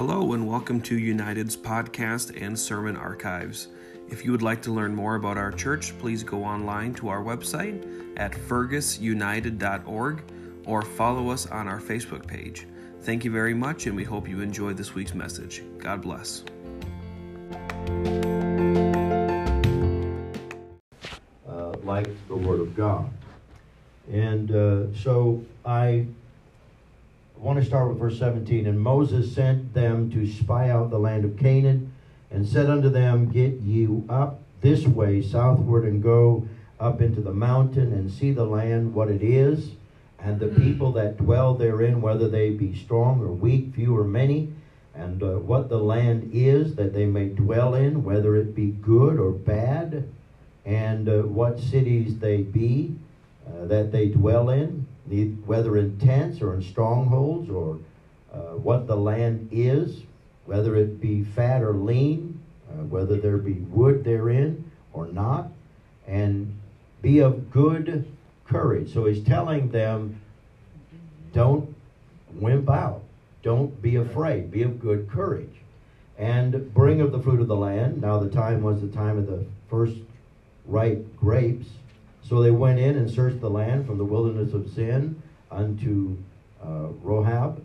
Hello and welcome to United's podcast and sermon archives. If you would like to learn more about our church, please go online to our website at fergusunited.org or follow us on our Facebook page. Thank you very much, and we hope you enjoy this week's message. God bless. Like the Word of God. And so I want to start with verse 17. And Moses sent them to spy out the land of Canaan, and said unto them, Get ye up this way southward, and go up into the mountain, and see the land, what it is, and the people that dwell therein, whether they be strong or weak, few or many, and what the land is, that they may dwell in, whether it be good or bad, and what cities they be, that they dwell in, whether in tents or in strongholds, or what the land is, whether it be fat or lean, whether there be wood therein or not, and be of good courage. So he's telling them, don't wimp out, don't be afraid, be of good courage, and bring of the fruit of the land. Now the time was the time of the first ripe grapes. So they went in and searched the land from the wilderness of Zin unto Rohab,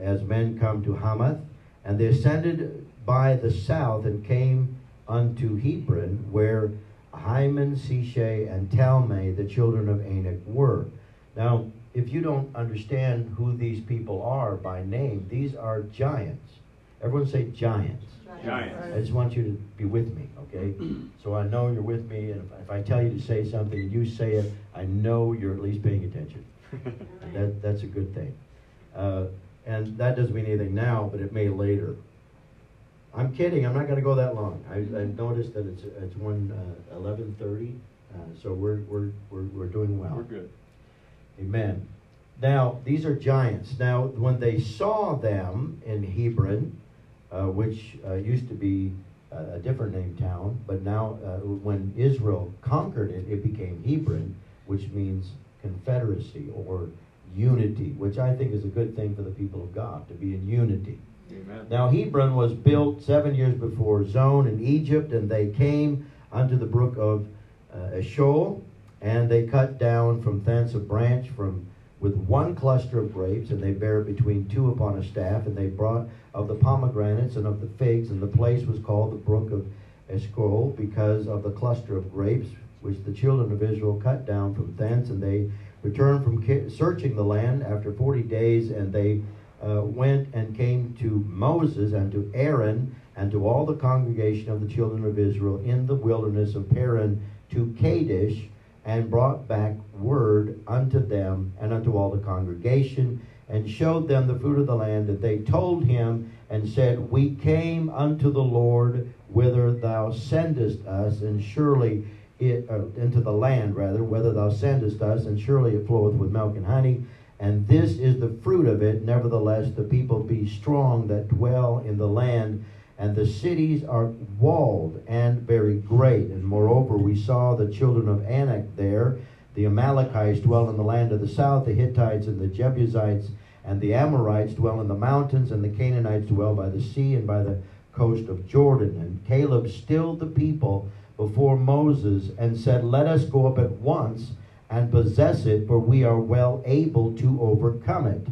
as men come to Hamath. And they ascended by the south and came unto Hebron, where Ahiman, Sheshai, and Talmai, the children of Anak, were. Now, if you don't understand who these people are by name, these are giants. Everyone say giants. Giants. I just want you to be with me, okay? So I know you're with me, and if I tell you to say something and you say it, I know you're at least paying attention. And that's a good thing. And that doesn't mean anything now, but it may later. I'm kidding. I'm not going to go that long. I noticed that it's 11:30, so we're doing well. We're good. Amen. Now, these are giants. Now, when they saw them in Hebron, which used to be a different named town, but now when Israel conquered it, it became Hebron, which means confederacy or unity, which I think is a good thing for the people of God, to be in unity. Amen. Now Hebron was built 7 years before Zon in Egypt, and they came unto the brook of Eshkol, and they cut down from thence a branch from with one cluster of grapes, and they bare it between two upon a staff, and they brought of the pomegranates and of the figs, and the place was called the brook of Eshkol, because of the cluster of grapes which the children of Israel cut down from thence. And they returned from searching the land after 40 days, and they went and came to Moses and to Aaron and to all the congregation of the children of Israel in the wilderness of Paran to Kadesh, and brought back word unto them and unto all the congregation, and showed them the fruit of the land. And they told him and said, We came unto the Lord whither thou sendest us, and surely it, into the land rather, whither thou sendest us, and surely it floweth with milk and honey, and this is the fruit of it. Nevertheless, the people be strong that dwell in the land, and the cities are walled and very great. And moreover, we saw the children of Anak there. The Amalekites dwell in the land of the south, the Hittites and the Jebusites, and the Amorites dwell in the mountains, and the Canaanites dwell by the sea and by the coast of Jordan. And Caleb stilled the people before Moses, and said, Let us go up at once and possess it, for we are well able to overcome it.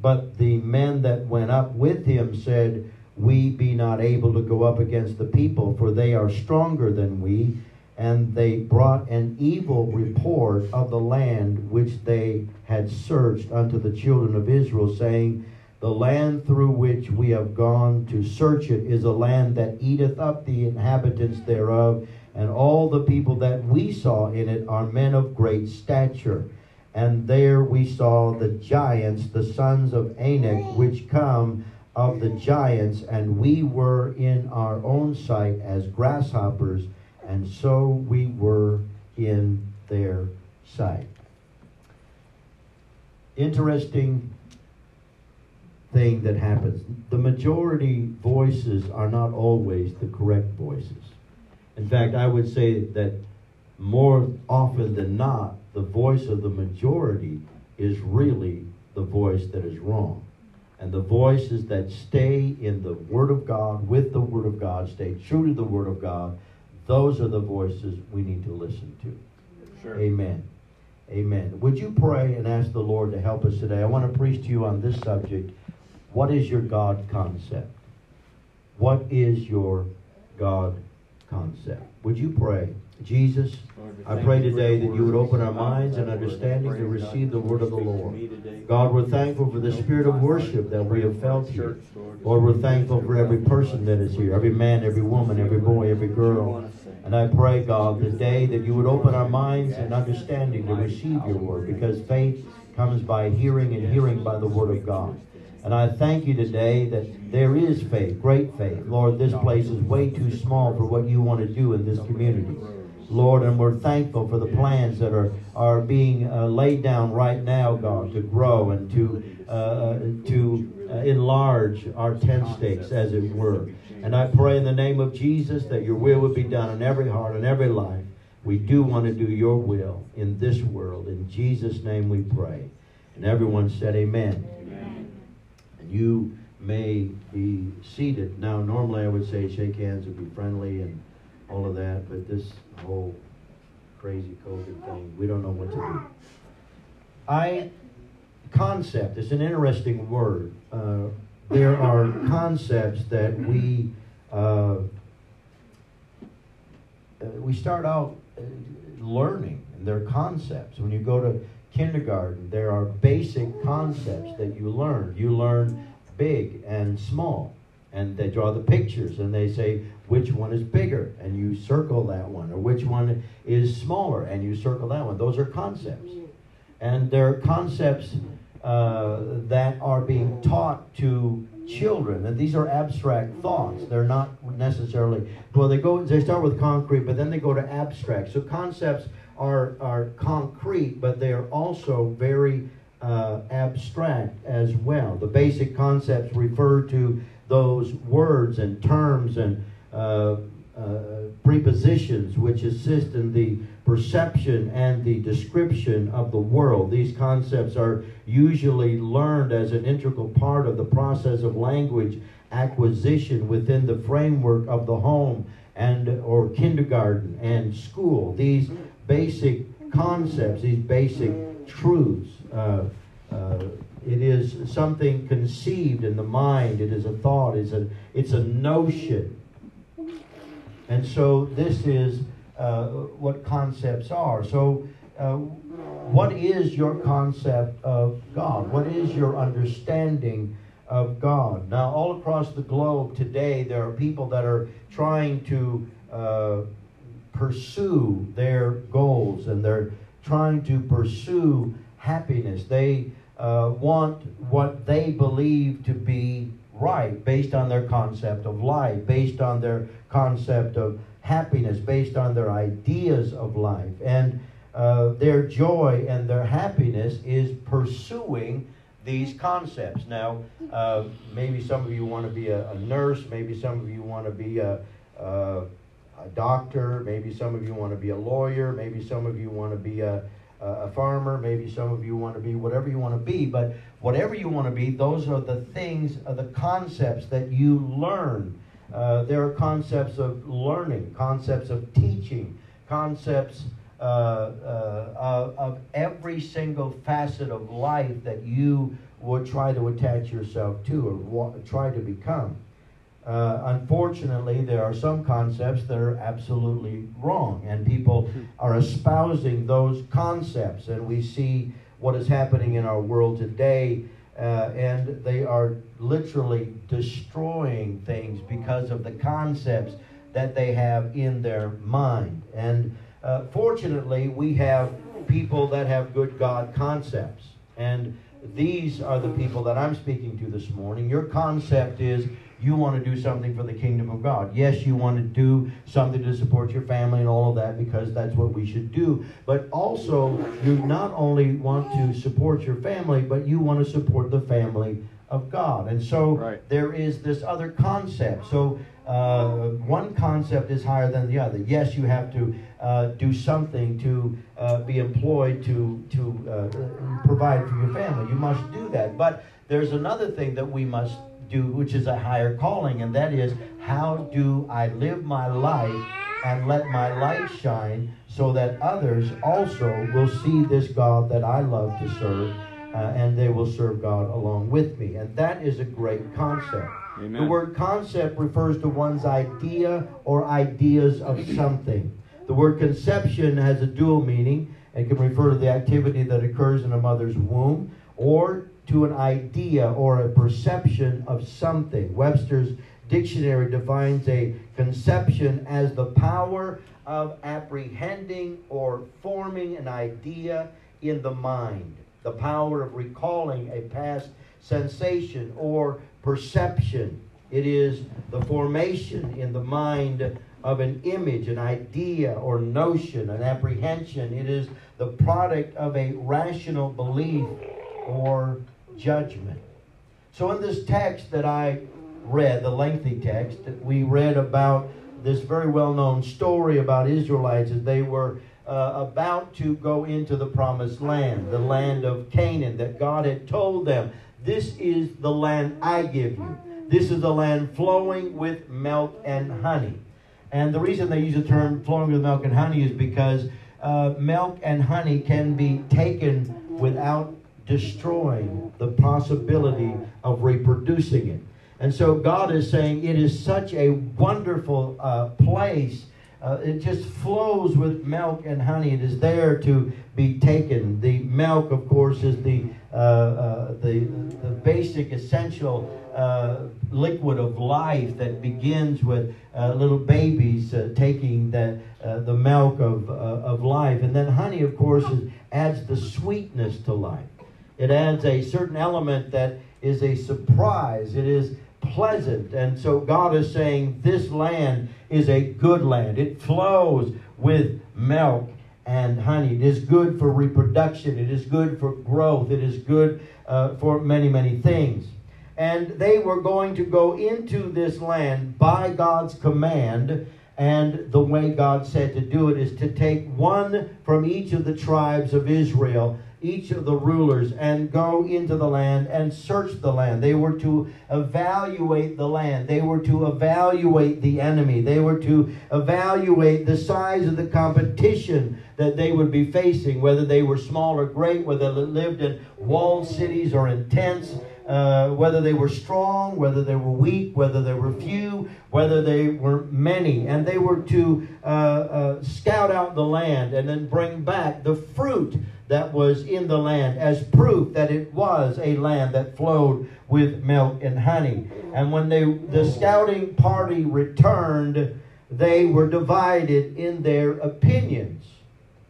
But the men that went up with him said, We be not able to go up against the people, for they are stronger than we. And they brought an evil report of the land which they had searched unto the children of Israel, saying, The land through which we have gone to search it is a land that eateth up the inhabitants thereof, and all the people that we saw in it are men of great stature. And there we saw the giants, the sons of Anak, which come of the giants, and we were in our own sight as grasshoppers, and so we were in their sight. Interesting thing that happens. The majority voices are not always the correct voices. In fact, I would say that more often than not, the voice of the majority is really the voice that is wrong. and the voices that stay in the Word of God, with the Word of God, stay true to the Word of God, those are the voices we need to listen to. Sure. Amen. Amen. Would you pray and ask the Lord to help us today? I want to preach to you on this subject. What is your God concept? What is your God concept? Would you pray? Jesus, I pray today that you would open our minds and understanding to receive the word of the Lord. God, we're thankful for the spirit of worship that we have felt here. Lord, we're thankful for every person that is here, every man, every woman, every boy, every girl. And I pray, God, today that you would open our minds and understanding to receive your word, because faith comes by hearing and hearing by the word of God. And I thank you today that there is faith, great faith. Lord, this place is way too small for what you want to do in this community. Lord, and we're thankful for the plans that are being laid down right now, God, to grow and to enlarge our tent stakes, as it were. And I pray in the name of Jesus that your will would be done in every heart and every life. We do want to do your will in this world. In Jesus' name we pray. And everyone said amen. Amen. And you may be seated. Now, normally I would say shake hands and be friendly and all of that, but this whole crazy COVID thing, we don't know what to do. Concept is an interesting word. There are concepts that we start out learning, and they're concepts. When you go to kindergarten, there are basic concepts that you learn. You learn big and small, and they draw the pictures, and they say which one is bigger, and you circle that one, or which one is smaller, and you circle that one. Those are concepts. And there are concepts that are being taught to children, and these are abstract thoughts. They're not necessarily, well, they start with concrete, but then they go to abstract. So concepts are concrete, but they are also very abstract as well. The basic concepts refer to those words and terms and prepositions which assist in the perception and the description of the world. These concepts are usually learned as an integral part of the process of language acquisition within the framework of the home and or kindergarten and school. These basic concepts, these basic truths, it is something conceived in the mind. It is a thought. It's a notion. And so this is what concepts are. So what is your concept of God? What is your understanding of God? Now, all across the globe today, there are people that are trying to pursue their goals, and they're trying to pursue happiness. They want what they believe to be right, based on their concept of life, based on their concept of happiness, based on their ideas of life. And their joy and their happiness is pursuing these concepts. Now, maybe some of you want to be a nurse, maybe some of you want to be a doctor, maybe some of you want to be a lawyer, maybe some of you want to be a farmer, maybe some of you want to be whatever you want to be, but whatever you want to be, those are the things, are the concepts that you learn. There are concepts of learning, concepts of teaching, concepts of every single facet of life that you would try to attach yourself to or try to become. Unfortunately, there are some concepts that are absolutely wrong, and people are espousing those concepts, and we see what is happening in our world today, and they are literally destroying things because of the concepts that they have in their mind. And fortunately, we have people that have good God concepts, and these are the people that I'm speaking to this morning. Your concept is you want to do something for the kingdom of God. Yes, you want to do something to support your family and all of that, because that's what we should do. But also, you not only want to support your family, but you want to support the family of God. And so there is this other concept. So one concept is higher than the other. Yes, you have to do something to be employed to provide for your family. You must do that. But there's another thing that we must do, which is a higher calling, and that is, how do I live my life and let my light shine so that others also will see this God that I love to serve, and they will serve God along with me. And that is a great concept. Amen. The word concept refers to one's idea or ideas of something. The word conception has a dual meaning and can refer to the activity that occurs in a mother's womb, or to an idea or a perception of something. Webster's Dictionary defines a conception as the power of apprehending or forming an idea in the mind, the power of recalling a past sensation or perception. It is the formation in the mind of an image, an idea or notion, an apprehension. It is the product of a rational belief or judgment. So in this text that I read, the lengthy text that we read about this very well-known story about Israelites as they were about to go into the promised land, the land of Canaan, that God had told them, this is the land I give you. This is the land flowing with milk and honey. And the reason they use the term flowing with milk and honey is because milk and honey can be taken without destroying the possibility of reproducing it. And so God is saying it is such a wonderful place. It just flows with milk and honey. It is there to be taken. The milk, of course, is the basic essential liquid of life that begins with little babies taking the milk of life. And then honey, of course, adds the sweetness to life. It adds a certain element that is a surprise. It is pleasant. And so God is saying this land is a good land. It flows with milk and honey. It is good for reproduction. It is good for growth. It is good for many, many things. And they were going to go into this land by God's command. And the way God said to do it is to take one from each of the tribes of Israel, each of the rulers, and go into the land and search the land. They were to evaluate the land. They were to evaluate the enemy. They were to evaluate the size of the competition that they would be facing, whether they were small or great, whether they lived in walled cities or in tents, whether they were strong, whether they were weak, whether they were few, whether they were many. And they were to scout out the land and then bring back the fruit that was in the land as proof that it was a land that flowed with milk and honey. And when the scouting party returned, they were divided in their opinions.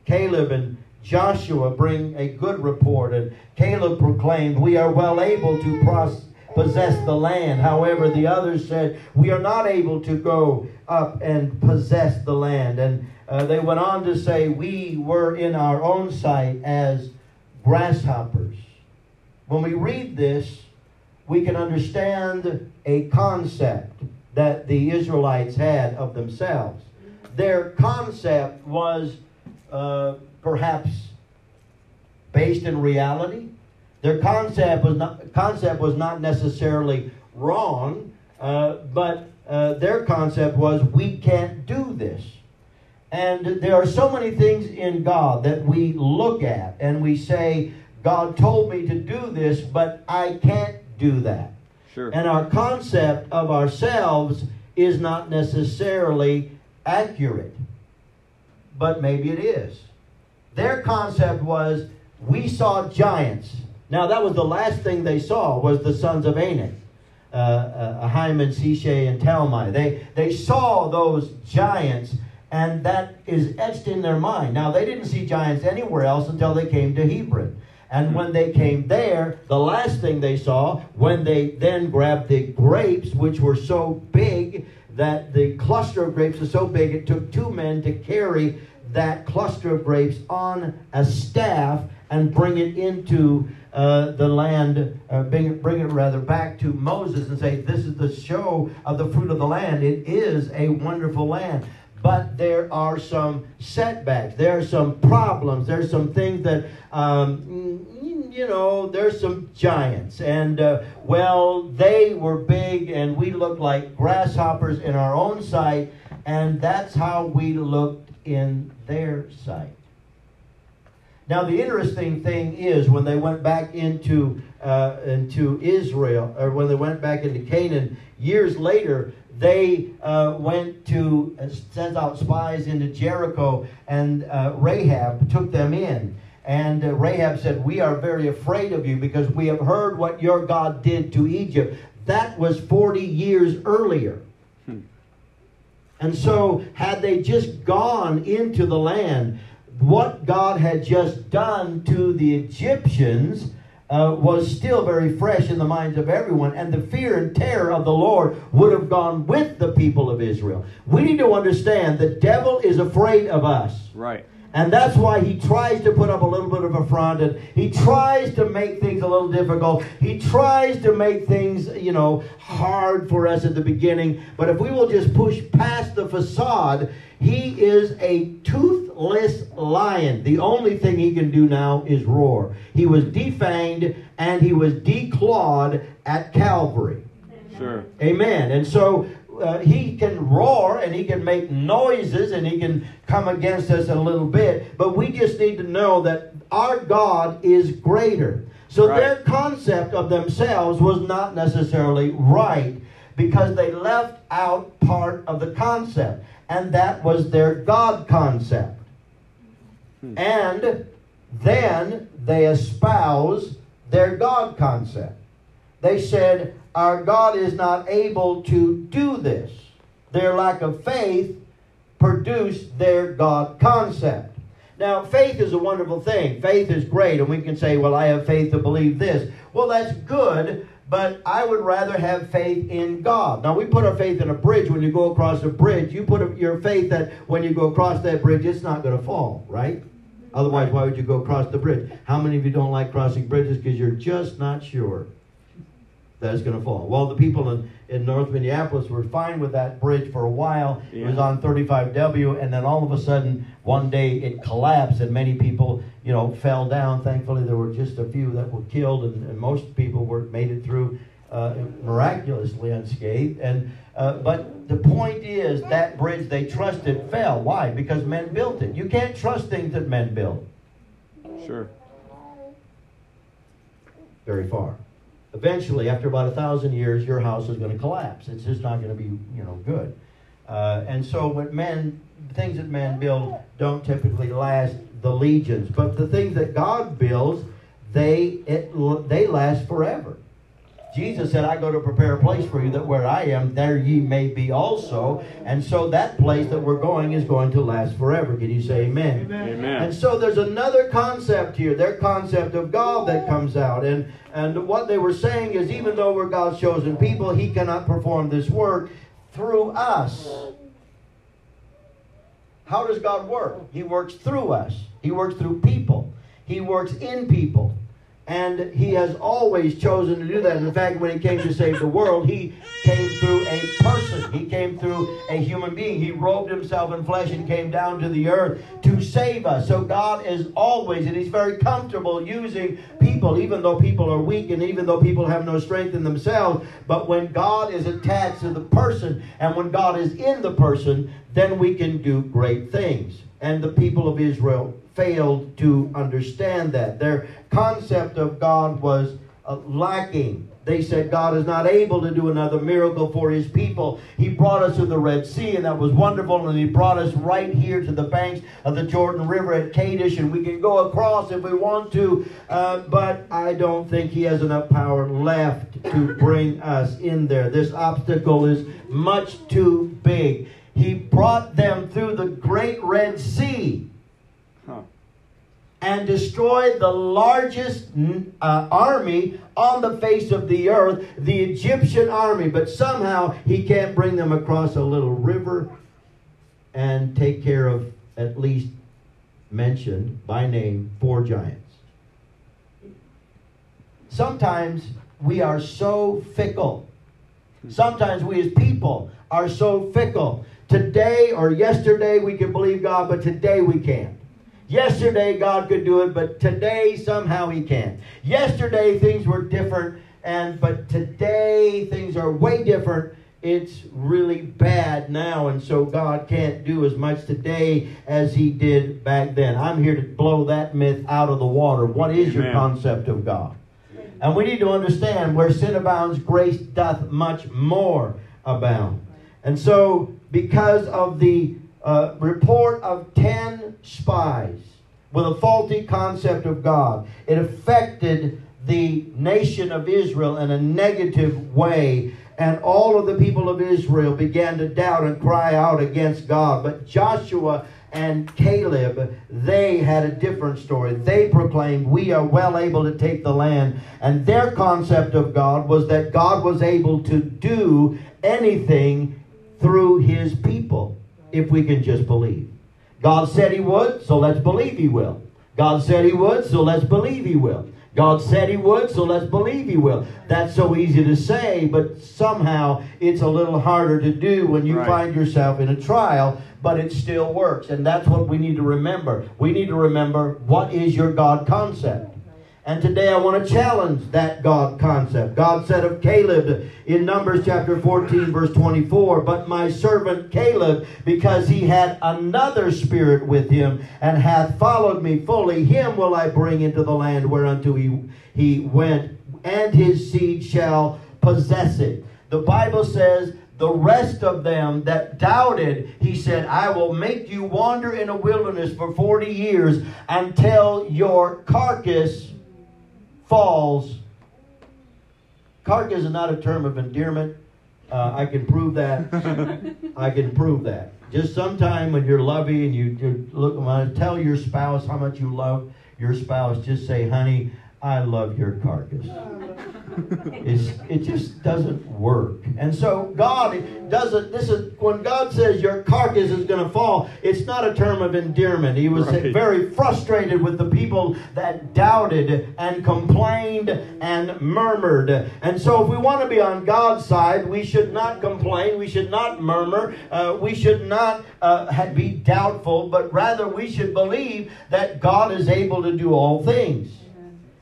Caleb and Joshua bring a good report, and Caleb proclaimed, "We are well able to possess the land." However, the others said, "We are not able to go up and possess the land." And they went on to say, "We were in our own sight as grasshoppers." When we read this, we can understand a concept that the Israelites had of themselves. Their concept was perhaps based in reality. Their concept was not necessarily wrong, but their concept was, we can't do this. And there are so many things in God that we look at and we say, God told me to do this, but I can't do that. Sure. And our concept of ourselves is not necessarily accurate, but maybe it is. Their concept was, we saw giants. Now, that was the last thing they saw, was the sons of Anak, Ahiman, Sheshai, and Talmai. They saw those giants, and that is etched in their mind. Now, they didn't see giants anywhere else until they came to Hebron. And when they came there, the last thing they saw, when they then grabbed the grapes, which were so big that the cluster of grapes was so big, it took two men to carry that cluster of grapes on a staff, and bring it into the land, bring it back to Moses and say, this is the show of the fruit of the land. It is a wonderful land. But there are some setbacks. There are some problems. There's some things that, you know, there's some giants. And, well, they were big and we looked like grasshoppers in our own sight. And that's how we looked in their sight. Now, the interesting thing is when they went back into Israel, or when they went back into Canaan years later, they went to send out spies into Jericho, and Rahab took them in. And Rahab said, we are very afraid of you because we have heard what your God did to Egypt. That was 40 years earlier. And so had they just gone into the land, what God had just done to the Egyptians was still very fresh in the minds of everyone, and the fear and terror of the Lord would have gone with the people of Israel. We need to understand the devil is afraid of us. Right. And that's why he tries to put up a little bit of a front, and he tries to make things a little difficult. He tries to make things, you know, hard for us at the beginning. But if we will just push past the facade, he is a toothless lion. The only thing he can do now is roar. He was defanged and he was declawed at Calvary. Sure. Amen. And so he can roar and he can make noises and he can come against us a little bit. But we just need to know that our God is greater. So right. Their concept of themselves was not necessarily right, because they left out part of the concept. And that was their God concept. And then they espouse their God concept. They said, our God is not able to do this. Their lack of faith produced their God concept. Now, faith is a wonderful thing. Faith is great. And we can say, well, I have faith to believe this. Well, that's good. But I would rather have faith in God. Now, we put our faith in a bridge. When you go across a bridge, you put your faith that when you go across that bridge, it's not going to fall, right? Otherwise, why would you go across the bridge? How many of you don't like crossing bridges because you're just not sure that it's going to fall? Well, the people in North Minneapolis were fine with that bridge for a while. Yeah. It was on 35W, and then all of a sudden, one day, it collapsed, and many people, you know, fell down. Thankfully, there were just a few that were killed, and most people made it through miraculously unscathed. And but the point is, that bridge they trusted fell. Why? Because men built it. You can't trust things that men build. Sure. Very far. Eventually, after about 1,000 years, your house is going to collapse. It's just not going to be, you know, good. And so what men, things that men build don't typically last the legions. But the things that God builds, they last forever. Jesus said, I go to prepare a place for you, that where I am, there ye may be also. And so that place that we're going is going to last forever. Can you say amen? Amen. Amen. And so there's another concept here, their concept of God that comes out. And what they were saying is, even though we're God's chosen people, he cannot perform this work through us. How does God work? He works through us. He works through people. He works in people. And he has always chosen to do that. In fact, when he came to save the world, he came through a person. He came through a human being. He robed himself in flesh and came down to the earth to save us. So God is always, and he's very comfortable using people, even though people are weak and even though people have no strength in themselves. But when God is attached to the person and when God is in the person, then we can do great things. And the people of Israel failed to understand that. Their concept of God was lacking. They said God is not able to do another miracle for his people. He brought us to the Red Sea, and that was wonderful, and he brought us right here to the banks of the Jordan River at Kadesh, and we can go across if we want to, but I don't think he has enough power left to bring us in there. This obstacle is much too big. He brought them through the great Red Sea and destroyed the largest army on the face of the earth, the Egyptian army. But somehow he can't bring them across a little river and take care of, at least mentioned by name, 4 giants. Sometimes we are so fickle. Sometimes we as people are so fickle. Today or yesterday we can believe God, but today we can't. Yesterday God could do it, but today somehow He can't. Yesterday things were different, but today things are way different. It's really bad now, and so God can't do as much today as He did back then. I'm here to blow that myth out of the water. What is your concept of God? And we need to understand where sin abounds, grace doth much more abound. And so because of the report of 10 spies with a faulty concept of God, it affected the nation of Israel in a negative way. And all of the people of Israel began to doubt and cry out against God. But Joshua and Caleb, they had a different story. They proclaimed, we are well able to take the land. And their concept of God was that God was able to do anything through His people, if we can just believe. God said He would, so let's believe He will. God said He would, so let's believe He will. God said He would, so let's believe He will. That's so easy to say, but somehow it's a little harder to do when you find yourself in a trial, but it still works. And that's what we need to remember. We need to remember, what is your God concept? And today I want to challenge that God concept. God said of Caleb in Numbers chapter 14, verse 24, but my servant Caleb, because he had another spirit with him and hath followed me fully, him will I bring into the land whereunto he went, and his seed shall possess it. The Bible says, the rest of them that doubted, He said, I will make you wander in a wilderness for 40 years until your carcass falls. Carcass is not a term of endearment. I can prove that. I can prove that. Just sometime when you're lovey and you look, when you tell your spouse how much you love your spouse, just say, honey, I love your carcass. It just doesn't work. And so God doesn't, when God says your carcass is going to fall, it's not a term of endearment. He was very frustrated with the people that doubted and complained and murmured. And so if we want to be on God's side, we should not complain. We should not murmur. We should not be doubtful, but rather we should believe that God is able to do all things.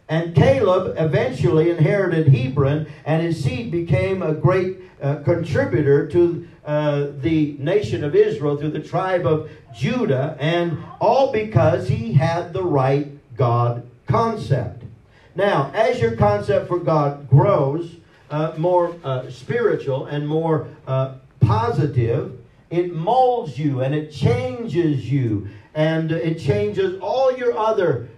And Caleb eventually inherited Hebron, and his seed became a great contributor to the nation of Israel through the tribe of Judah, and all because he had the right God concept. Now, as your concept for God grows more spiritual and more positive, it molds you and it changes you, and it changes all your other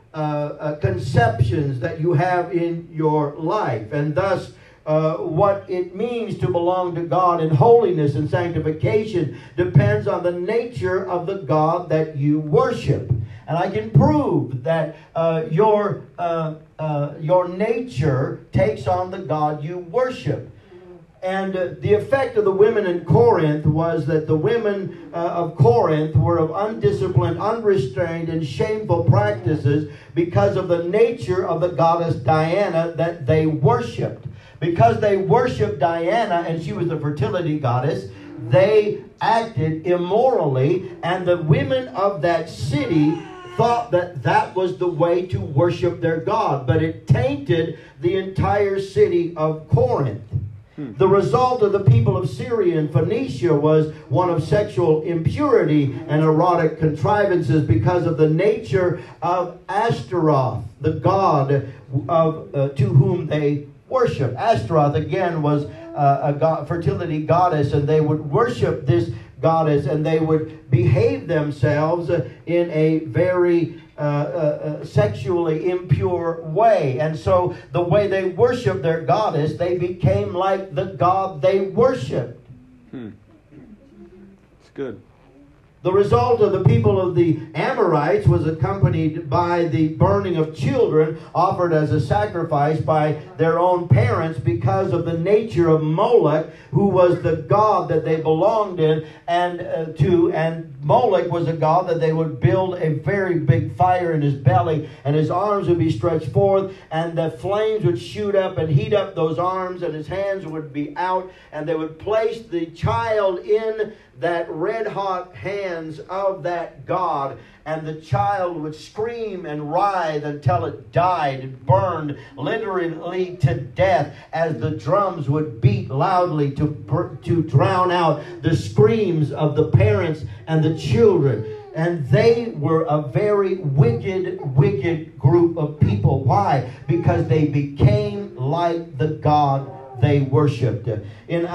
conceptions that you have in your life, and thus what it means to belong to God in holiness and sanctification depends on the nature of the God that you worship. And I can prove that your nature takes on the God you worship. And the effect of the women in Corinth was that the women of Corinth were of undisciplined, unrestrained, and shameful practices because of the nature of the goddess Diana that they worshipped. Because they worshipped Diana, and she was the fertility goddess, they acted immorally, and the women of that city thought that that was the way to worship their God. But it tainted the entire city of Corinth. The result of the people of Syria and Phoenicia was one of sexual impurity and erotic contrivances because of the nature of Astaroth, the god of to whom they worship. Astaroth, again, was a fertility goddess, and they would worship this goddess, and they would behave themselves in a very sexually impure way. And so the way they worshiped their goddess, they became like the god they worshiped. It's good. The result of the people of the Amorites was accompanied by the burning of children offered as a sacrifice by their own parents because of the nature of Molech, who was the god that they belonged in and to. And Molech was a god that they would build a very big fire in his belly, and his arms would be stretched forth, and the flames would shoot up and heat up those arms, and his hands would be out, and they would place the child in that red-hot hands of that god, and the child would scream and writhe until it died and burned literally to death as the drums would beat loudly to drown out the screams of the parents and the children. And they were a very wicked, wicked group of people. Why? Because they became like the god they worshipped. In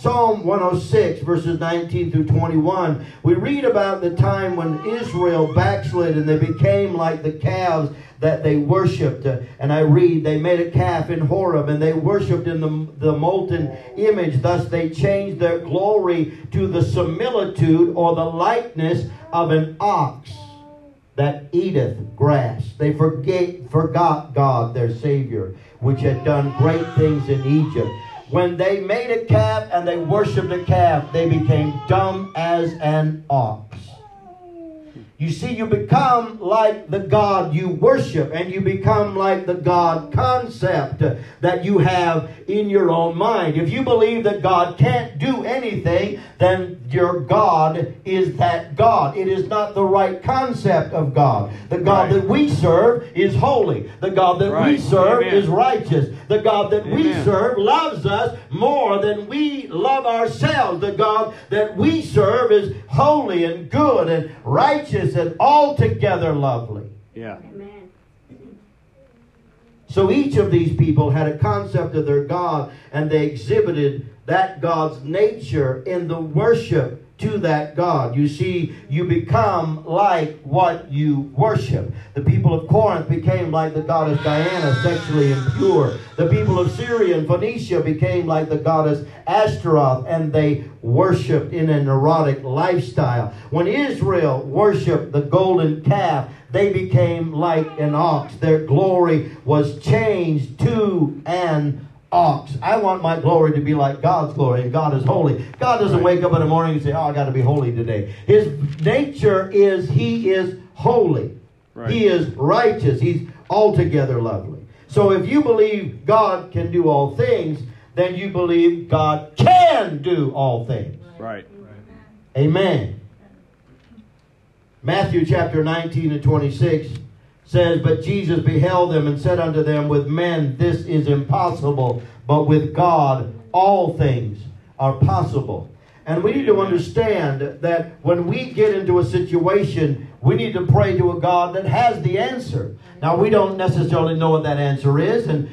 Psalm 106, verses 19 through 21, we read about the time when Israel backslid and they became like the calves that they worshipped. And I read, they made a calf in Horeb, and they worshipped in the molten image. Thus they changed their glory to the similitude or the likeness of an ox that eateth grass. They forgot God, their Savior, which had done great things in Egypt. When they made a calf and they worshipped a calf, they became dumb as an ox. You see, you become like the god you worship, and you become like the god concept that you have in your own mind. If you believe that God can't do anything, then your god is that god. It is not the right concept of God. The God that we serve is holy. The God that we serve is righteous. The God that we serve loves us more than we love ourselves. The God that we serve is holy and good and righteous and altogether lovely. Yeah. Amen. So each of these people had a concept of their god, and they exhibited that god's nature in the worship to that god. You see, you become like what you worship. The people of Corinth became like the goddess Diana, sexually impure. The people of Syria and Phoenicia became like the goddess Astaroth, and they worshipped in an erotic lifestyle. When Israel worshipped the golden calf, they became like an ox. Their glory was changed to an ox. I want my glory to be like God's glory, and God is holy. God doesn't wake up in the morning and say, oh, I got to be holy today. His nature is he is holy. Right. He is righteous. He's altogether lovely. So if you believe God can do all things, then you believe God can do all things. Right. Amen. Matthew chapter 19 and 26 says, but Jesus beheld them and said unto them, with men this is impossible, but with God all things are possible. And we need to understand that when we get into a situation, we need to pray to a God that has the answer. Now, we don't necessarily know what that answer is, and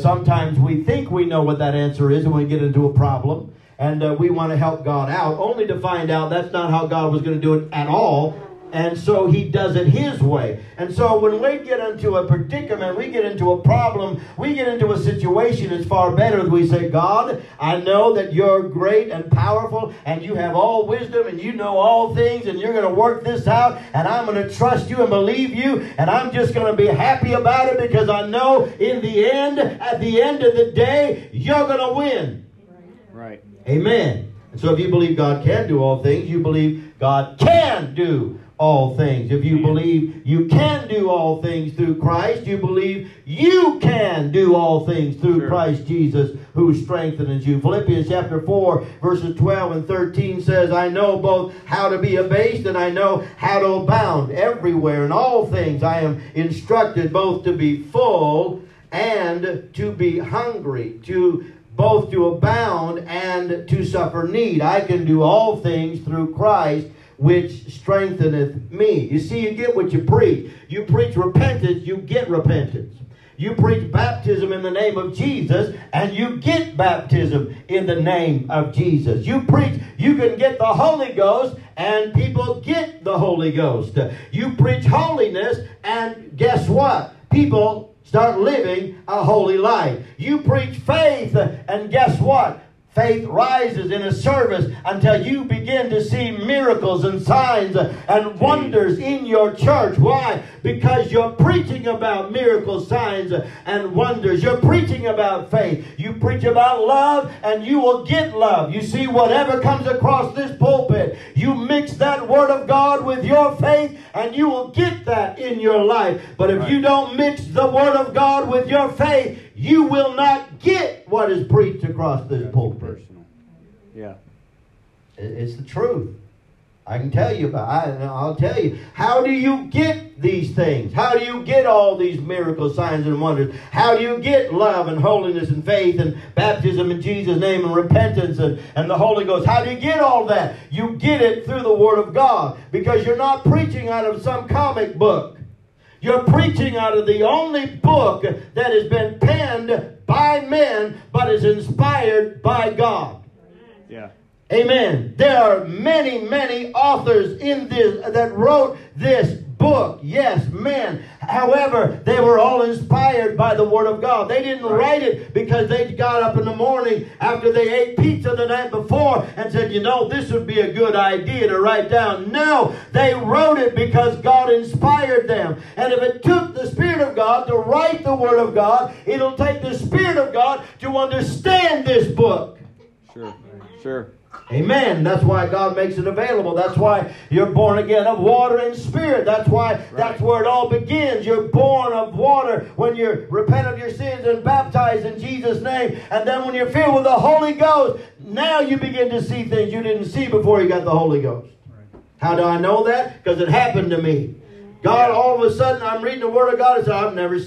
sometimes we think we know what that answer is when we get into a problem, and we want to help God out, only to find out that's not how God was going to do it at all. And so he does it his way. And so when we get into a predicament, we get into a problem, we get into a situation, it's far better that we say, God, I know that you're great and powerful, and you have all wisdom, and you know all things, and you're going to work this out, and I'm going to trust you and believe you, and I'm just going to be happy about it, because I know in the end, at the end of the day, you're going to win. Right. Amen. And so if you believe God can do all things, you believe God can do all things. If you believe you can do all things through Christ, you believe you can do all things through Christ Jesus, who strengthens you. Philippians chapter 4, verses 12 and 13 says, I know both how to be abased, and I know how to abound. Everywhere in all things I am instructed, both to be full and to be hungry, to both to abound and to suffer need. I can do all things through Christ, which strengtheneth me. You see, you get what you preach. You preach repentance, you get repentance. You preach baptism in the name of Jesus, and you get baptism in the name of Jesus. You preach you can get the Holy Ghost, and people get the Holy Ghost. You preach holiness, and guess what? People start living a holy life. You preach faith, and guess what? Faith rises in His service until you begin to see miracles and signs and wonders in your church. Why? Because you're preaching about miracles, signs, and wonders. You're preaching about faith. You preach about love, and you will get love. You see, whatever comes across this pulpit, you mix that Word of God with your faith, and you will get that in your life. But if you don't mix the Word of God with your faith, you will not get what is preached across this pulpit. Yeah, it's the truth. I can tell you about. I'll tell you. How do you get these things? How do you get all these miracles, signs, and wonders? How do you get love and holiness and faith and baptism in Jesus' name and repentance and the Holy Ghost? How do you get all that? You get it through the Word of God, because you're not preaching out of some comic book. You're preaching out of the only book that has been penned by men but is inspired by God. Yeah. Amen. There are many, many authors in this that wrote this book. Yes, men. However, they were all inspired by the Word of God. They didn't write it because they got up in the morning after they ate pizza the night before and said, you know, this would be a good idea to write down. No, they wrote it because God inspired them. And if it took the Spirit of God to write the Word of God, it'll take the Spirit of God to understand this book. Sure, sure. Amen. That's why God makes it available. That's why you're born again of water and Spirit. That's why that's where it all begins. You're born of water when you repent of your sins and baptized in Jesus' name. And then when you're filled with the Holy Ghost, now you begin to see things you didn't see before you got the Holy Ghost. Right. How do I know that? Because it happened to me. God, all of a sudden, I'm reading the Word of God and say, I've never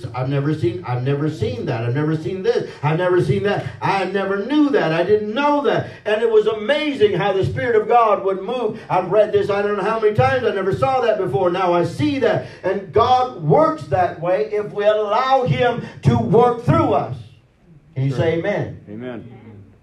seen that. I've never seen this. I've never seen that. I never knew that. I didn't know that. And it was amazing how the Spirit of God would move. I've read this I don't know how many times. I never saw that before. Now I see that. And God works that way if we allow Him to work through us. Can you say amen? Amen.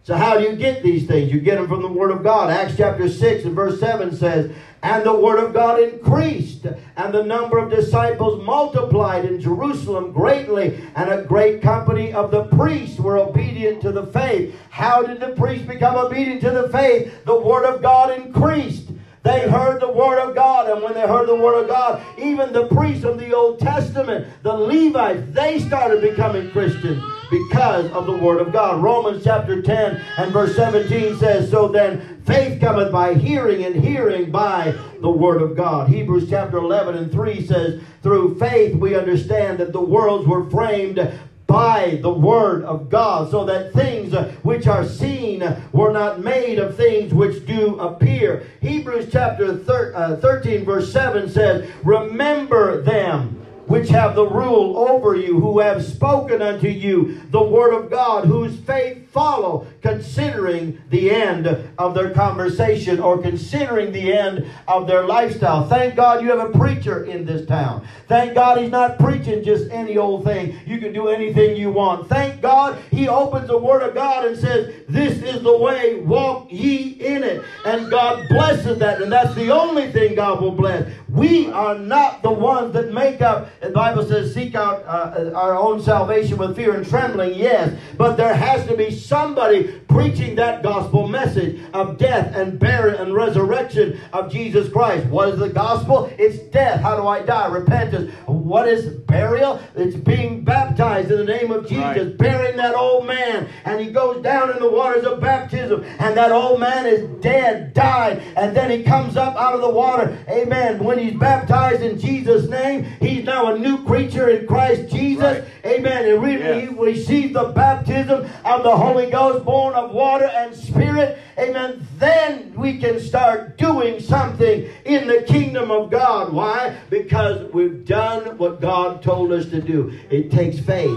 So how do you get these things? You get them from the Word of God. Acts chapter 6 and verse 7 says, and the Word of God increased, and the number of disciples multiplied in Jerusalem greatly, and a great company of the priests were obedient to the faith. How did the priests become obedient to the faith? The Word of God increased. They heard the Word of God, and when they heard the Word of God, even the priests of the Old Testament, the Levites, they started becoming Christians because of the Word of God. Romans chapter 10 and verse 17 says, so then faith cometh by hearing, and hearing by the Word of God. Hebrews chapter 11 and 3 says, through faith we understand that the worlds were framed by the Word of God, so that things which are seen were not made of things which do appear. Hebrews chapter 13 verse 7 says, remember them which have the rule over you, who have spoken unto you the Word of God, whose faith follow, considering the end of their conversation, or considering the end of their lifestyle. Thank God you have a preacher in this town. Thank God he's not preaching just any old thing. You can do anything you want. Thank God he opens the Word of God and says, this is the way, walk ye in it. And God blesses that, and that's the only thing God will bless. We are not the ones that make up. The Bible says seek out our own salvation with fear and trembling, yes. But there has to be somebody preaching that gospel message of death and burial and resurrection of Jesus Christ. What is the gospel? It's death. How do I die? Repentance. What is burial? It's being baptized in the name of Jesus, burying that old man. And he goes down in the waters of baptism, and that old man is dead, died, and then he comes up out of the water. Amen. When he's baptized in Jesus' name, he's now a new creature in Christ Jesus. Amen. And he received the baptism of the Holy Ghost, born of water and Spirit. Amen. Then we can start doing something in the kingdom of God. Why? Because we've done what God told us to do. It takes faith.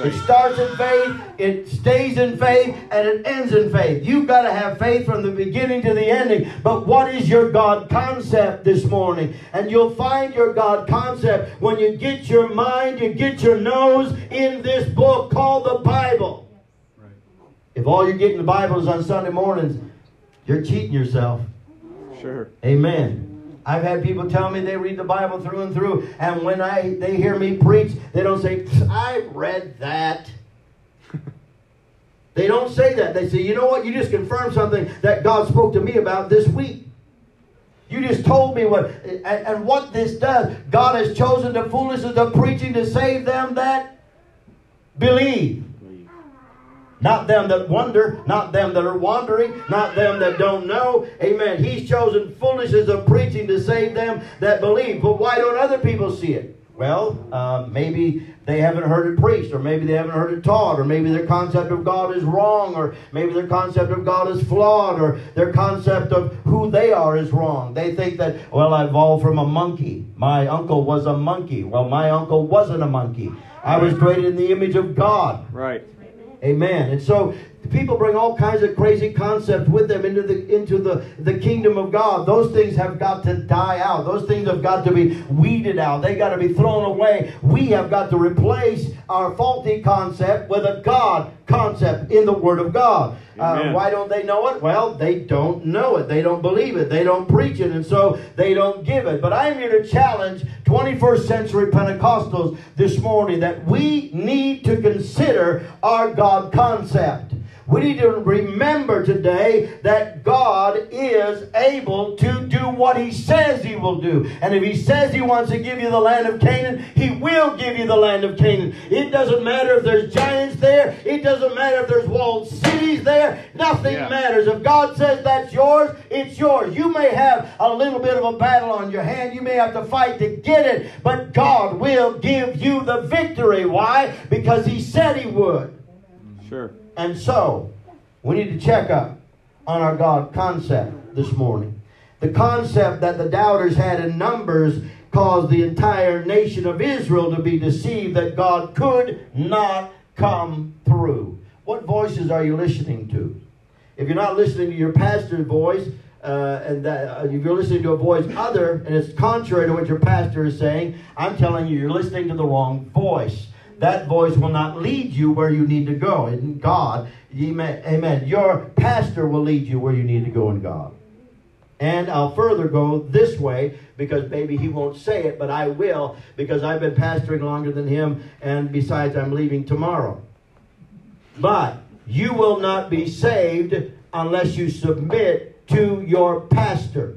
It starts in faith, it stays in faith, and it ends in faith. You've got to have faith from the beginning to the ending. But what is your God concept this morning? And you'll find your God concept when you get your mind, you get your nose in this book called the Bible. Right. If all you get in the Bible is on Sunday mornings, you're cheating yourself. Sure. Amen. I've had people tell me they read the Bible through and through, and when they hear me preach, they don't say, I've read that. They don't say that. They say, you know what? You just confirmed something that God spoke to me about this week. You just told me what. And what this does, God has chosen the foolishness of preaching to save them that believe. Not them that wonder, not them that are wandering, not them that don't know. Amen. He's chosen foolishness of preaching to save them that believe. But why don't other people see it? Well, maybe they haven't heard it preached, or maybe they haven't heard it taught, or maybe their concept of God is wrong, or maybe their concept of God is flawed, or their concept of who they are is wrong. They think that, well, I evolved from a monkey. My uncle was a monkey. Well, my uncle wasn't a monkey. I was created in the image of God. Right. Amen. And so people bring all kinds of crazy concepts with them into the kingdom of God. Those things have got to die out. Those things have got to be weeded out. They got to be thrown away. We have got to replace our faulty concept with a God concept in the Word of God. Why don't they know it? Well, they don't know it. They don't believe it. They don't preach it. And so they don't give it. But I'm here to challenge 21st century Pentecostals this morning that we need to consider our God concept. We need to remember today that God is able to do what He says He will do. And if He says He wants to give you the land of Canaan, He will give you the land of Canaan. It doesn't matter if there's giants there. It doesn't matter if there's walled cities there. Nothing matters. If God says that's yours, it's yours. You may have a little bit of a battle on your hand. You may have to fight to get it. But God will give you the victory. Why? Because He said He would. Sure. And so, we need to check up on our God concept this morning. The concept that the doubters had in Numbers caused the entire nation of Israel to be deceived that God could not come through. What voices are you listening to? If you're not listening to your pastor's voice, if you're listening to a voice other, and it's contrary to what your pastor is saying, I'm telling you, you're listening to the wrong voice. That voice will not lead you where you need to go in God. Amen. Your pastor will lead you where you need to go in God. And I'll further go this way, because maybe he won't say it, but I will, because I've been pastoring longer than him, and besides, I'm leaving tomorrow. But you will not be saved unless you submit to your pastor.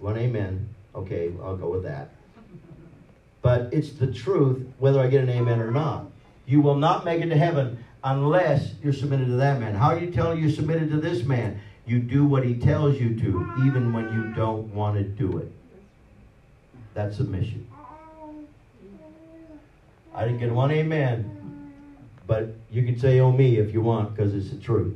One amen. Okay, I'll go with that. But it's the truth, whether I get an amen or not. You will not make it to heaven unless you're submitted to that man. How are you telling you're submitted to this man? You do what he tells you to, even when you don't want to do it. That's submission. I didn't get one amen, but you can say, oh me, if you want, because it's the truth.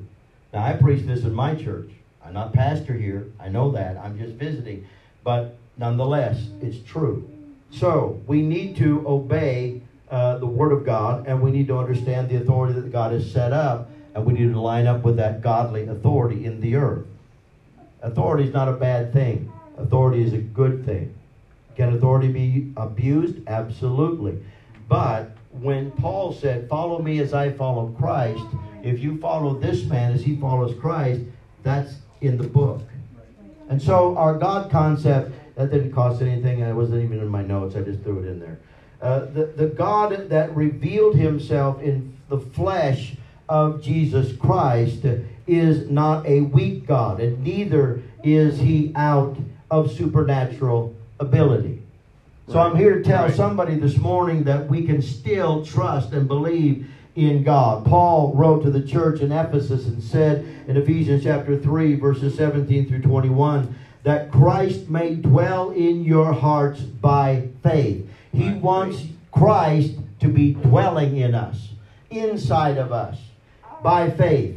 Now, I preach this in my church. I'm not pastor here. I know that. I'm just visiting. But nonetheless, it's true. So, we need to obey the Word of God, and we need to understand the authority that God has set up, and we need to line up with that godly authority in the earth. Authority is not a bad thing. Authority is a good thing. Can authority be abused? Absolutely. But when Paul said, follow me as I follow Christ, if you follow this man as he follows Christ, that's in the book. And so, our God concept, that didn't cost anything, and it wasn't even in my notes. I just threw it in there. The God that revealed himself in the flesh of Jesus Christ is not a weak God, and neither is he out of supernatural ability. So I'm here to tell somebody this morning that we can still trust and believe in God. Paul wrote to the church in Ephesus and said in Ephesians chapter 3, verses 17 through 21, that Christ may dwell in your hearts by faith. He wants Christ to be dwelling in us, inside of us, by faith,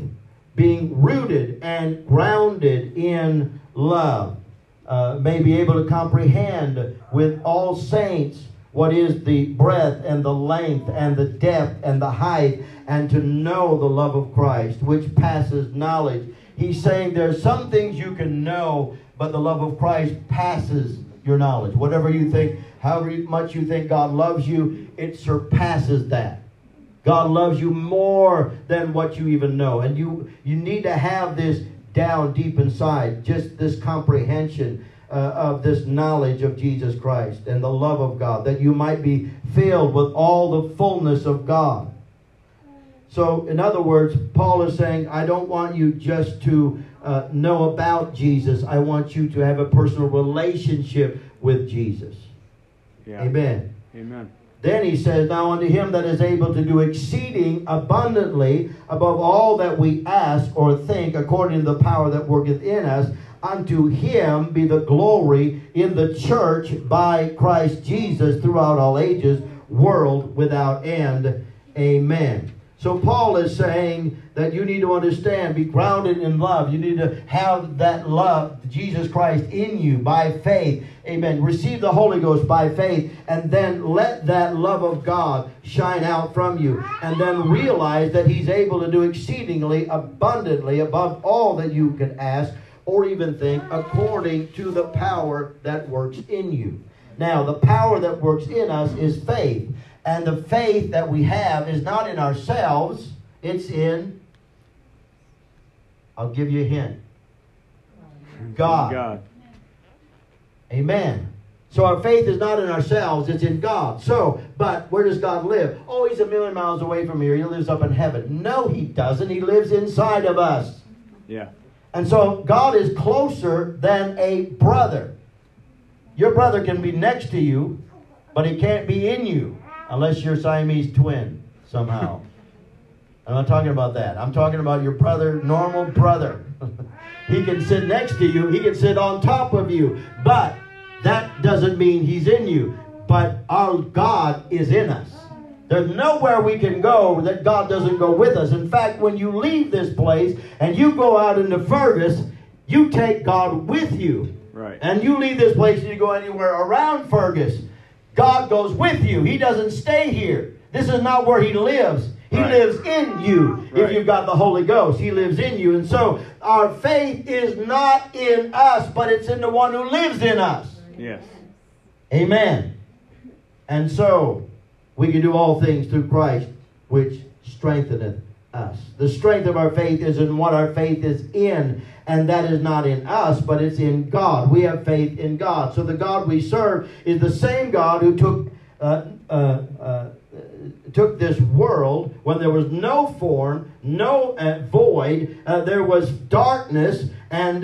being rooted and grounded in love. May be able to comprehend with all saints what is the breadth and the length and the depth and the height, and to know the love of Christ, which passes knowledge. He's saying there's some things you can know, but the love of Christ passes your knowledge. Whatever you think, however much you think God loves you, it surpasses that. God loves you more than what you even know. And you need to have this down deep inside, just this comprehension of this knowledge of Jesus Christ and the love of God, that you might be filled with all the fullness of God. So, in other words, Paul is saying, I don't want you just to know about Jesus. I want you to have a personal relationship with Jesus. Yeah. Amen. Amen. Then he says, now unto him that is able to do exceeding abundantly above all that we ask or think, according to the power that worketh in us, unto him be the glory in the church by Christ Jesus throughout all ages, world without end. Amen. So Paul is saying that you need to understand, be grounded in love. You need to have that love, Jesus Christ, in you by faith. Amen. Receive the Holy Ghost by faith, and then let that love of God shine out from you. And then realize that he's able to do exceedingly abundantly above all that you can ask or even think, according to the power that works in you. Now, the power that works in us is faith. And the faith that we have is not in ourselves. It's in, I'll give you a hint, God. Amen. So our faith is not in ourselves. It's in God. So, but where does God live? Oh, he's a million miles away from here. He lives up in heaven. No, he doesn't. He lives inside of us. Yeah. And so God is closer than a brother. Your brother can be next to you, but he can't be in you. Unless you're Siamese twin somehow. I'm not talking about that. I'm talking about your brother, normal brother. He can sit next to you. He can sit on top of you. But that doesn't mean he's in you. But our God is in us. There's nowhere we can go that God doesn't go with us. In fact, when you leave this place and you go out into Fergus, you take God with you. Right. And you leave this place and you go anywhere around Fergus. God goes with you. He doesn't stay here. This is not where he lives. He right. lives in you. Right. If you've got the Holy Ghost, he lives in you. And so our faith is not in us, but it's in the one who lives in us. Yes. Amen. And so we can do all things through Christ, which strengtheneth us. The strength of our faith is in what our faith is in, and that is not in us, but it's in God. We have faith in God. So the God we serve is the same God who took this world when there was no form, no void, there was darkness, and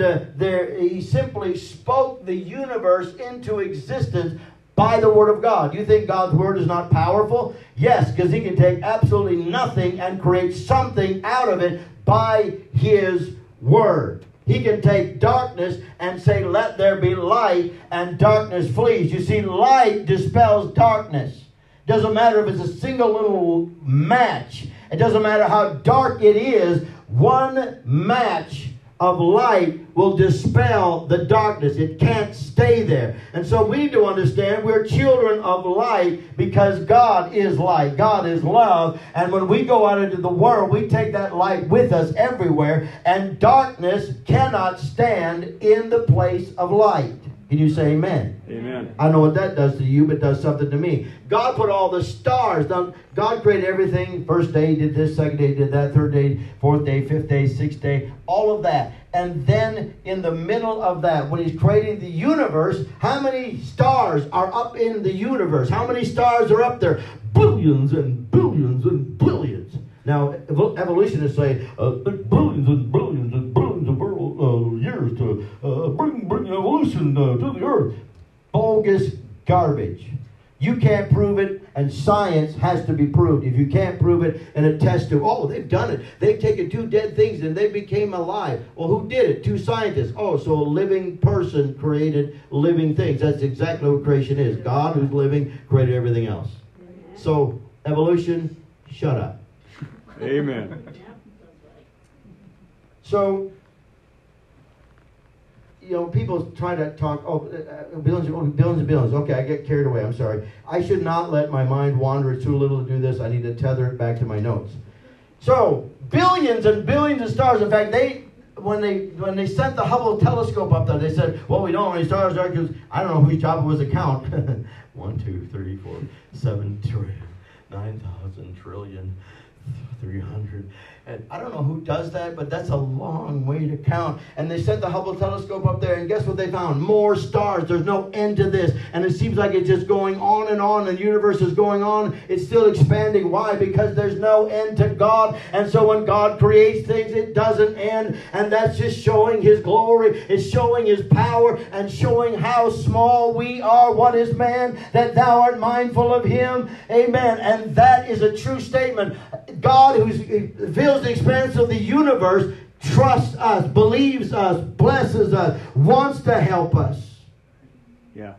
he simply spoke the universe into existence by the word of God. You think God's word is not powerful? Yes, because he can take absolutely nothing and create something out of it by his word. He can take darkness and say, let there be light, and darkness flees. You see, light dispels darkness. Doesn't matter if it's a single little match. It doesn't matter how dark it is. One match of light will dispel the darkness. It can't stay there. And so we need to understand we're children of light because God is light. God is love. And when we go out into the world, we take that light with us everywhere. And darkness cannot stand in the place of light. Can you say amen? Amen. I know what that does to you, but it does something to me. God put all the stars. God created everything. First day he did this, second day he did that, third day, fourth day, fifth day, sixth day, all of that. And then in the middle of that, when he's creating the universe, how many stars are up in the universe? How many stars are up there? Billions and billions and billions. Now, evolutionists say billions and billions and billions of years to bring evolution to the earth. Bogus garbage. You can't prove it, and science has to be proved. If you can't prove it in a test tube, oh, they've done it. They've taken two dead things and they became alive. Well, who did it? Two scientists. Oh, so a living person created living things. That's exactly what creation is. God, who's living, created everything else. So, evolution, shut up. Amen. So, you know, people try to talk, billions and billions. Okay, I get carried away. I'm sorry. I should not let my mind wander. It's too little to do this. I need to tether it back to my notes. So, billions and billions of stars. In fact, when they sent the Hubble telescope up there, they said, well, we don't know how many stars there are because I don't know whose job it was to count. 1, 2, 3, 4, 7 trillion, 9,000 trillion. 300. And I don't know who does that, but that's a long way to count. And they sent the Hubble telescope up there, and guess what they found? More stars. There's no end to this. And it seems like it's just going on and on. The universe is going on. It's still expanding. Why? Because there's no end to God. And so when God creates things, it doesn't end. And that's just showing His glory. It's showing His power and showing how small we are. What is man that thou art mindful of him? Amen. And that is a true statement. God, who fills the expanse of the universe, trusts us, believes us, blesses us, wants to help us. Yeah.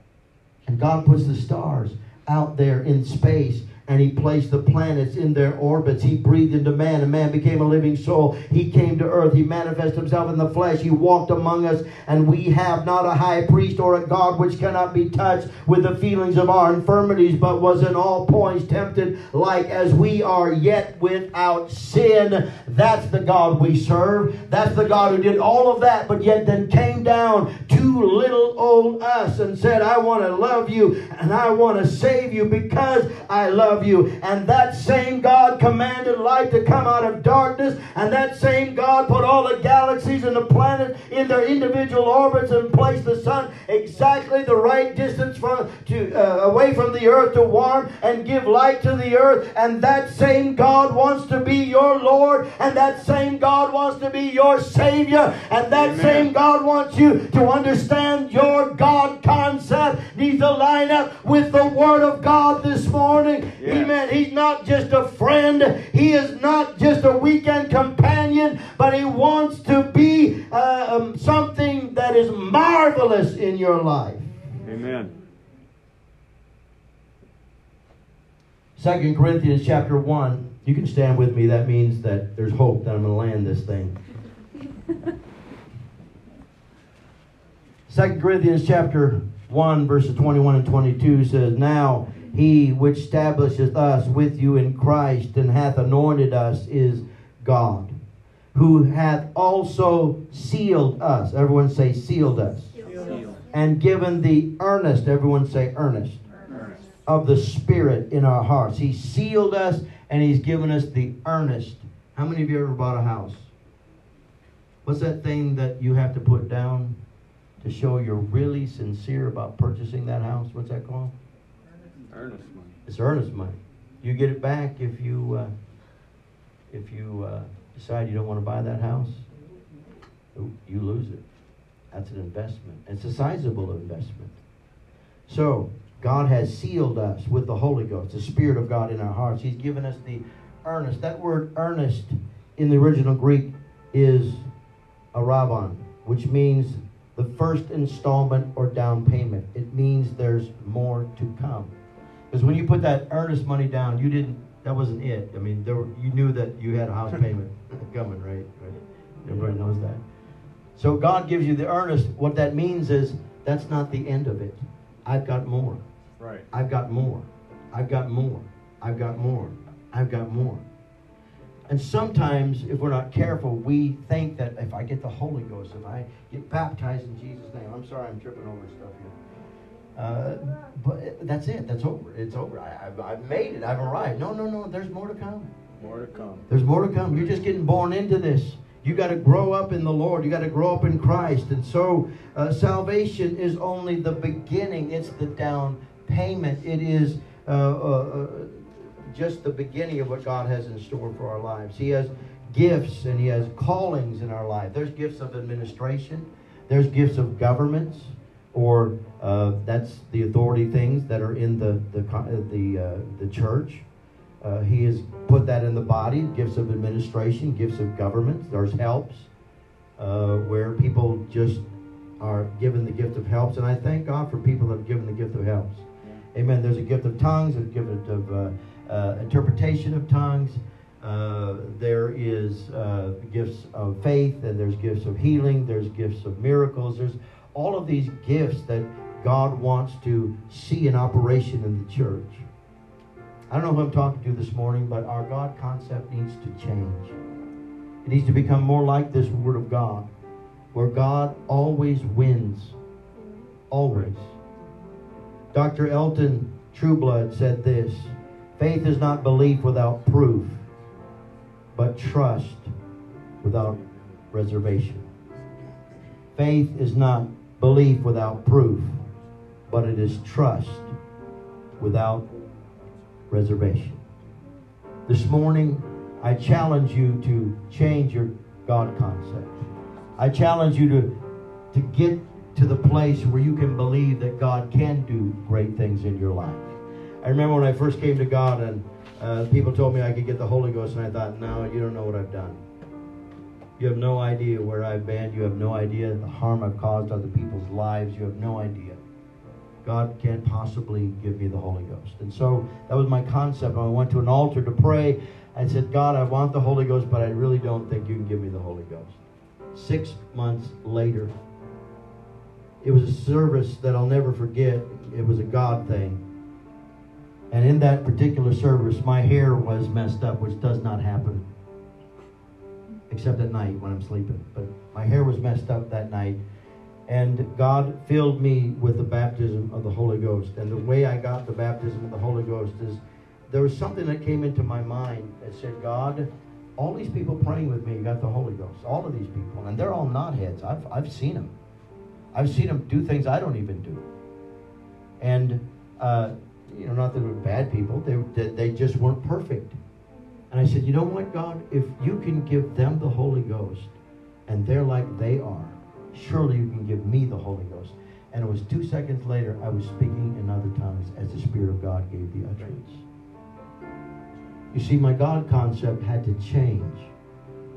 And God puts the stars out there in space, and He placed the planets in their orbits. He breathed into man, and man became a living soul. He came to earth. He manifested Himself in the flesh. He walked among us, and we have not a high priest or a God which cannot be touched with the feelings of our infirmities, but was in all points tempted like as we are, yet without sin. That's the God we serve. That's the God who did all of that, but yet then came down to little old us and said, I want to love you, and I want to save you because I love you. And that same God commanded light to come out of darkness, and that same God put all the galaxies and the planets in their individual orbits and placed the sun exactly the right distance away from the earth to warm and give light to the earth. And that same God wants to be your Lord, and that same God wants to be your Savior, and that Amen. Same God wants you to understand your God concept needs to line up with the Word of God this morning. Yeah. Amen. He's not just a friend. He is not just a weekend companion, but He wants to be something that is marvelous in your life. Amen. 2 Corinthians chapter 1. You can stand with me. That means that there's hope that I'm going to land this thing. 2 Corinthians chapter 1, verses 21 and 22 says, Now He which establisheth us with you in Christ and hath anointed us is God, who hath also sealed us. Everyone say sealed us. Sealed. And given the earnest, everyone say earnest, of the Spirit in our hearts. He sealed us and He's given us the earnest. How many of you ever bought a house? What's that thing that you have to put down to show you're really sincere about purchasing that house? What's that called? Earnest money. It's earnest money. You get it back if you decide you don't want to buy that house. You lose it. That's an investment. It's a sizable investment. So God has sealed us with the Holy Ghost, the Spirit of God in our hearts. He's given us the earnest. That word earnest in the original Greek is arabon, which means the first installment or down payment. It means there's more to come. Because when you put that earnest money down, you didn't. That wasn't it. I mean, you knew that you had a house payment coming, right? Everybody knows that. So God gives you the earnest. What that means is that's not the end of it. I've got more. Right. I've got more. I've got more. I've got more. I've got more. And sometimes, if we're not careful, we think that if I get the Holy Ghost, if I get baptized in Jesus' name, I'm sorry, I'm tripping over stuff here. But that's it. That's over. It's over. I've made it. I've arrived. No. There's more to come. More to come. There's more to come. You're just getting born into this. You got to grow up in the Lord. You got to grow up in Christ. And so salvation is only the beginning. It's the down payment. It is just the beginning of what God has in store for our lives. He has gifts and He has callings in our life. There's gifts of administration. There's gifts of governments. Or that's the authority things that are in the church. He has put that in the body. Gifts of administration, gifts of governments. There's helps where people just are given the gift of helps. And I thank God for people that have given the gift of helps. Amen. There's a gift of tongues. There's a gift of interpretation of tongues. There is gifts of faith, and there's gifts of healing. There's gifts of miracles. There's all of these gifts that God wants to see in operation in the church. I don't know who I'm talking to this morning, but our God concept needs to change. It needs to become more like this Word of God, where God always wins. Always. Dr. Elton Trueblood said this, "Faith is not belief without proof. but trust without reservation. Faith is not belief without proof, but it is trust without reservation. This morning, I challenge you to change your God concept. I challenge you to get to the place where you can believe that God can do great things in your life. I remember when I first came to God and people told me I could get the Holy Ghost, and I thought, no, you don't know what I've done. You have no idea where I've been. You have no idea the harm I've caused other people's lives. You have no idea. God can't possibly give me the Holy Ghost. And so that was my concept. When I went to an altar to pray, I said, God, I want the Holy Ghost, but I really don't think you can give me the Holy Ghost. 6 months later, it was a service that I'll never forget. It was a God thing. And in that particular service, my hair was messed up, which does not happen, except at night when I'm sleeping. But my hair was messed up that night. And God filled me with the baptism of the Holy Ghost. And the way I got the baptism of the Holy Ghost is there was something that came into my mind that said, God, all these people praying with me got the Holy Ghost. All of these people. And they're all knotheads. I've seen them. I've seen them do things I don't even do. And, you know, not that they were bad people. They just weren't perfect. And I said, you know what, God? If you can give them the Holy Ghost and they're like they are, surely you can give me the Holy Ghost. And it was 2 seconds later, I was speaking in other tongues as the Spirit of God gave the utterance. You see, my God concept had to change.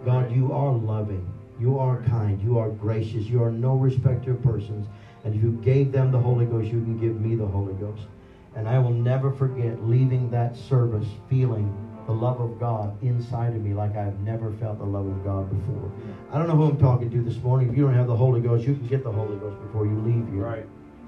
God, you are loving. You are kind. You are gracious. You are no respecter of persons. And if you gave them the Holy Ghost, you can give me the Holy Ghost. And I will never forget leaving that service feeling the love of God inside of me like I've never felt the love of God before. I don't know who I'm talking to this morning. If you don't have the Holy Ghost, you can get the Holy Ghost before you leave here. Right.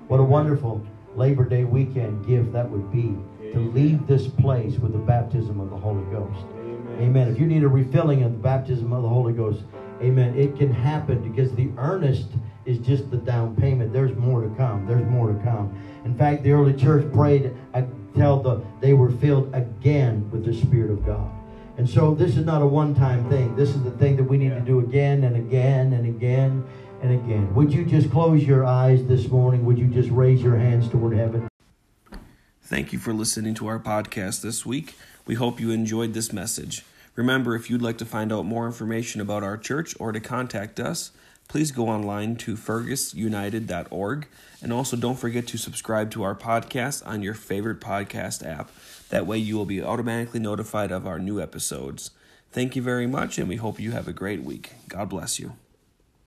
What a wonderful Labor Day weekend gift that would be, to leave this place with the baptism of the Holy Ghost. Amen. Amen. If you need a refilling of the baptism of the Holy Ghost, amen, it can happen because the earnest is just the down payment. There's more to come. There's more to come. In fact, the early church prayed until they were filled again with the Spirit of God. And so this is not a one-time thing. This is the thing that we need to do again and again and again and again. Would you just close your eyes this morning? Would you just raise your hands toward heaven? Thank you for listening to our podcast this week. We hope you enjoyed this message. Remember, if you'd like to find out more information about our church or to contact us, please go online to fergusunited.org. And also don't forget to subscribe to our podcast on your favorite podcast app. That way you will be automatically notified of our new episodes. Thank you very much, and we hope you have a great week. God bless you.